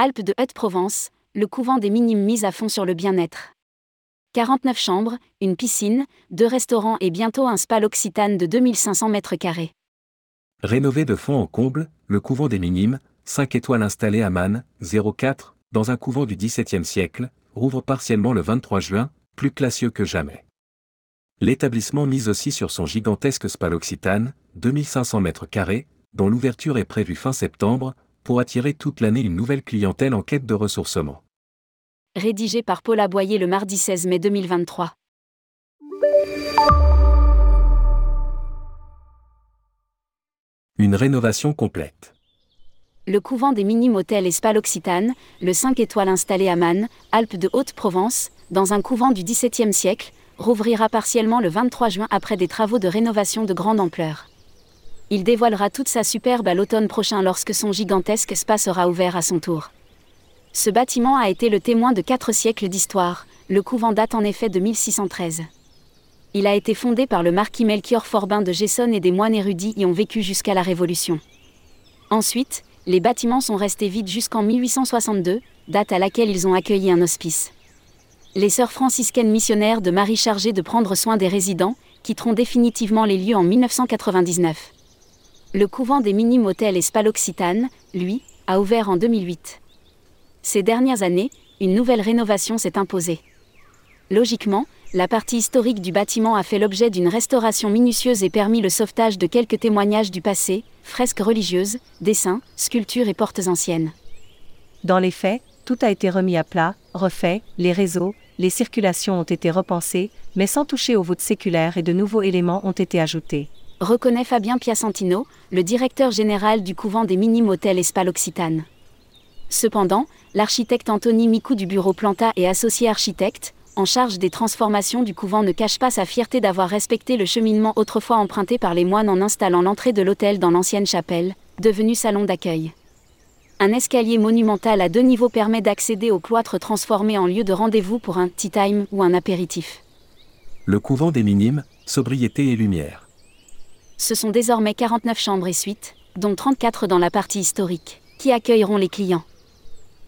Alpes de Haute-Provence, le couvent des Minimes mise à fond sur le bien-être. 49 chambres, une piscine, 2 restaurants et bientôt un spa l'Occitane de 2500 m². Rénové de fond en comble, le couvent des Minimes, 5 étoiles installé à Mane, 04, dans un couvent du XVIIe siècle, rouvre partiellement le 23 juin, plus classieux que jamais. L'établissement mise aussi sur son gigantesque spa l'Occitane, 2500 m², dont l'ouverture est prévue fin septembre, pour attirer toute l'année une nouvelle clientèle en quête de ressourcement. Rédigé par Paul Aboyer le mardi 16 mai 2023. Une rénovation complète. Le couvent des Minimes Hôtel et Spa l'Occitane, le 5 étoiles installé à Mane, Alpes de Haute-Provence, dans un couvent du XVIIe siècle, rouvrira partiellement le 23 juin après des travaux de rénovation de grande ampleur. Il dévoilera toute sa superbe à l'automne prochain lorsque son gigantesque spa sera ouvert à son tour. Ce bâtiment a été le témoin de 4 siècles d'histoire, le couvent date en effet de 1613. Il a été fondé par le marquis Melchior Forbin de Gesson et des moines érudits y ont vécu jusqu'à la Révolution. Ensuite, les bâtiments sont restés vides jusqu'en 1862, date à laquelle ils ont accueilli un hospice. Les sœurs franciscaines missionnaires de Marie chargées de prendre soin des résidents, quitteront définitivement les lieux en 1999. Le couvent des Minimes Hôtel et Spa l'Occitane, lui, a ouvert en 2008. Ces dernières années, une nouvelle rénovation s'est imposée. Logiquement, la partie historique du bâtiment a fait l'objet d'une restauration minutieuse et permis le sauvetage de quelques témoignages du passé, fresques religieuses, dessins, sculptures et portes anciennes. Dans les faits, tout a été remis à plat, refait, les réseaux, les circulations ont été repensées, mais sans toucher aux voûtes séculaires et de nouveaux éléments ont été ajoutés. Reconnaît Fabien Piacentino, le directeur général du couvent des Minimes Hôtel et Spa l'Occitane. Cependant, l'architecte Anthony Miquaud du bureau Plantat et associé architecte, en charge des transformations du couvent ne cache pas sa fierté d'avoir respecté le cheminement autrefois emprunté par les moines en installant l'entrée de l'hôtel dans l'ancienne chapelle, devenue salon d'accueil. Un escalier monumental à 2 niveaux permet d'accéder au cloître transformé en lieu de rendez-vous pour un tea time ou un apéritif. Le couvent des Minimes, sobriété et lumière. Ce sont désormais 49 chambres et suites, dont 34 dans la partie historique, qui accueilleront les clients.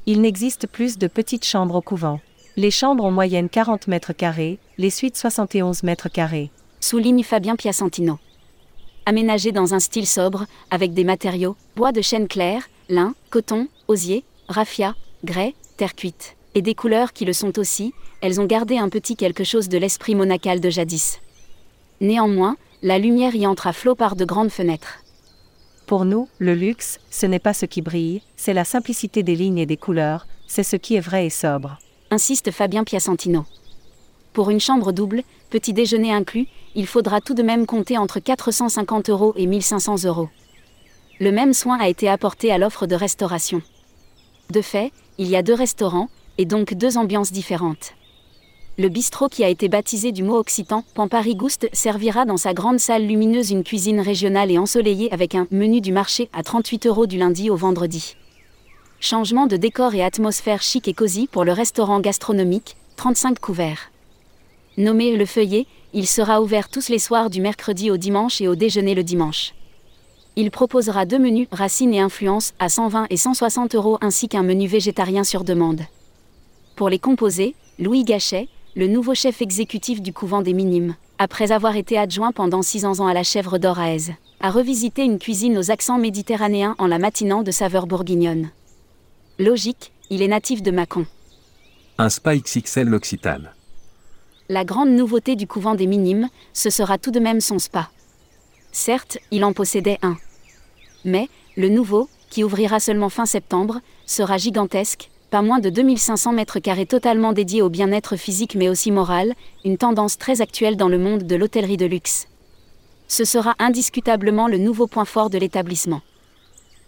Il n'existe plus de petites chambres au couvent. Les chambres en moyenne 40 m², les suites 71 m². Souligne Fabien Piacentino. Aménagé dans un style sobre, avec des matériaux, bois de chêne clair, lin, coton, osier, raffia, grès, terre cuite, et des couleurs qui le sont aussi, elles ont gardé un petit quelque chose de l'esprit monacal de jadis. Néanmoins, la lumière y entre à flot par de grandes fenêtres. Pour nous, le luxe, ce n'est pas ce qui brille, c'est la simplicité des lignes et des couleurs, c'est ce qui est vrai et sobre. Insiste Fabien Piacentino. Pour une chambre double, petit déjeuner inclus, il faudra tout de même compter entre 450 € et 1500 €. Le même soin a été apporté à l'offre de restauration. De fait, il y a 2 restaurants, et donc 2 ambiances différentes. Le bistrot qui a été baptisé du mot occitan, Pampari Gouste, servira dans sa grande salle lumineuse une cuisine régionale et ensoleillée avec un menu du marché à 38 € du lundi au vendredi. Changement de décor et atmosphère chic et cosy pour le restaurant gastronomique, 35 couverts. Nommé Le Feuillet, il sera ouvert tous les soirs du mercredi au dimanche et au déjeuner le dimanche. Il proposera 2 menus, racines et influences, à 120 et 160 € ainsi qu'un menu végétarien sur demande. Pour les composer, Louis Gachet, le nouveau chef exécutif du couvent des Minimes, après avoir été adjoint pendant 6 ans à la chèvre d'Oraèze, a revisité une cuisine aux accents méditerranéens en la matinant de saveur bourguignonne. Logique, il est natif de Mâcon. Un spa XXL l'Occitane. La grande nouveauté du couvent des Minimes, ce sera tout de même son spa. Certes, il en possédait un. Mais, le nouveau, qui ouvrira seulement fin septembre, sera gigantesque, pas moins de 2500 m² totalement dédié au bien-être physique mais aussi moral, une tendance très actuelle dans le monde de l'hôtellerie de luxe. Ce sera indiscutablement le nouveau point fort de l'établissement.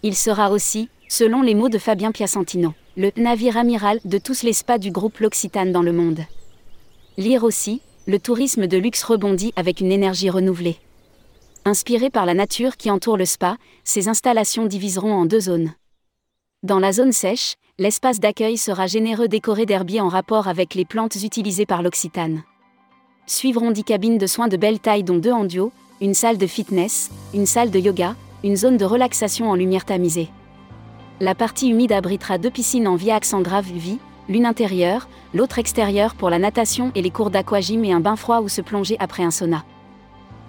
Il sera aussi, selon les mots de Fabien Piacentino, le « navire amiral » de tous les spas du groupe L'Occitane dans le monde. Lire aussi, le tourisme de luxe rebondit avec une énergie renouvelée. Inspiré par la nature qui entoure le spa, ces installations diviseront en 2 zones. Dans la zone sèche, l'espace d'accueil sera généreux décoré d'herbiers en rapport avec les plantes utilisées par l'Occitane. Suivront 10 cabines de soins de belle taille dont 2 en duo, une salle de fitness, une salle de yoga, une zone de relaxation en lumière tamisée. La partie humide abritera deux piscines en via-axe en gravier, l'une intérieure, l'autre extérieure pour la natation et les cours d'aquagym et un bain froid où se plonger après un sauna.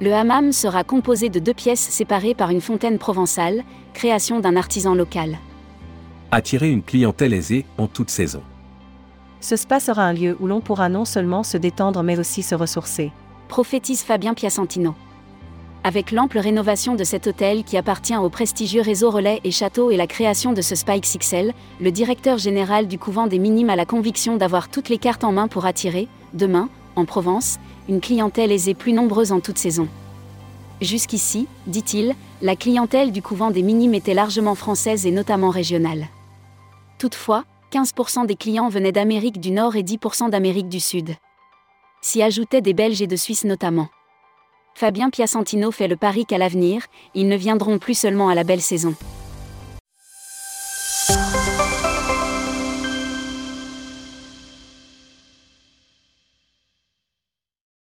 Le hammam sera composé de deux pièces séparées par une fontaine provençale, création d'un artisan local. Attirer une clientèle aisée en toute saison. Ce spa sera un lieu où l'on pourra non seulement se détendre mais aussi se ressourcer, prophétise Fabien Piacentino. Avec l'ample rénovation de cet hôtel qui appartient au prestigieux réseau Relais et Château et la création de ce spa XXL, le directeur général du Couvent des Minimes a la conviction d'avoir toutes les cartes en main pour attirer, demain, en Provence, une clientèle aisée plus nombreuse en toute saison. Jusqu'ici, dit-il, la clientèle du Couvent des Minimes était largement française et notamment régionale. Toutefois, 15% des clients venaient d'Amérique du Nord et 10% d'Amérique du Sud. S'y ajoutaient des Belges et de Suisse notamment. Fabien Piacentino fait le pari qu'à l'avenir, ils ne viendront plus seulement à la belle saison.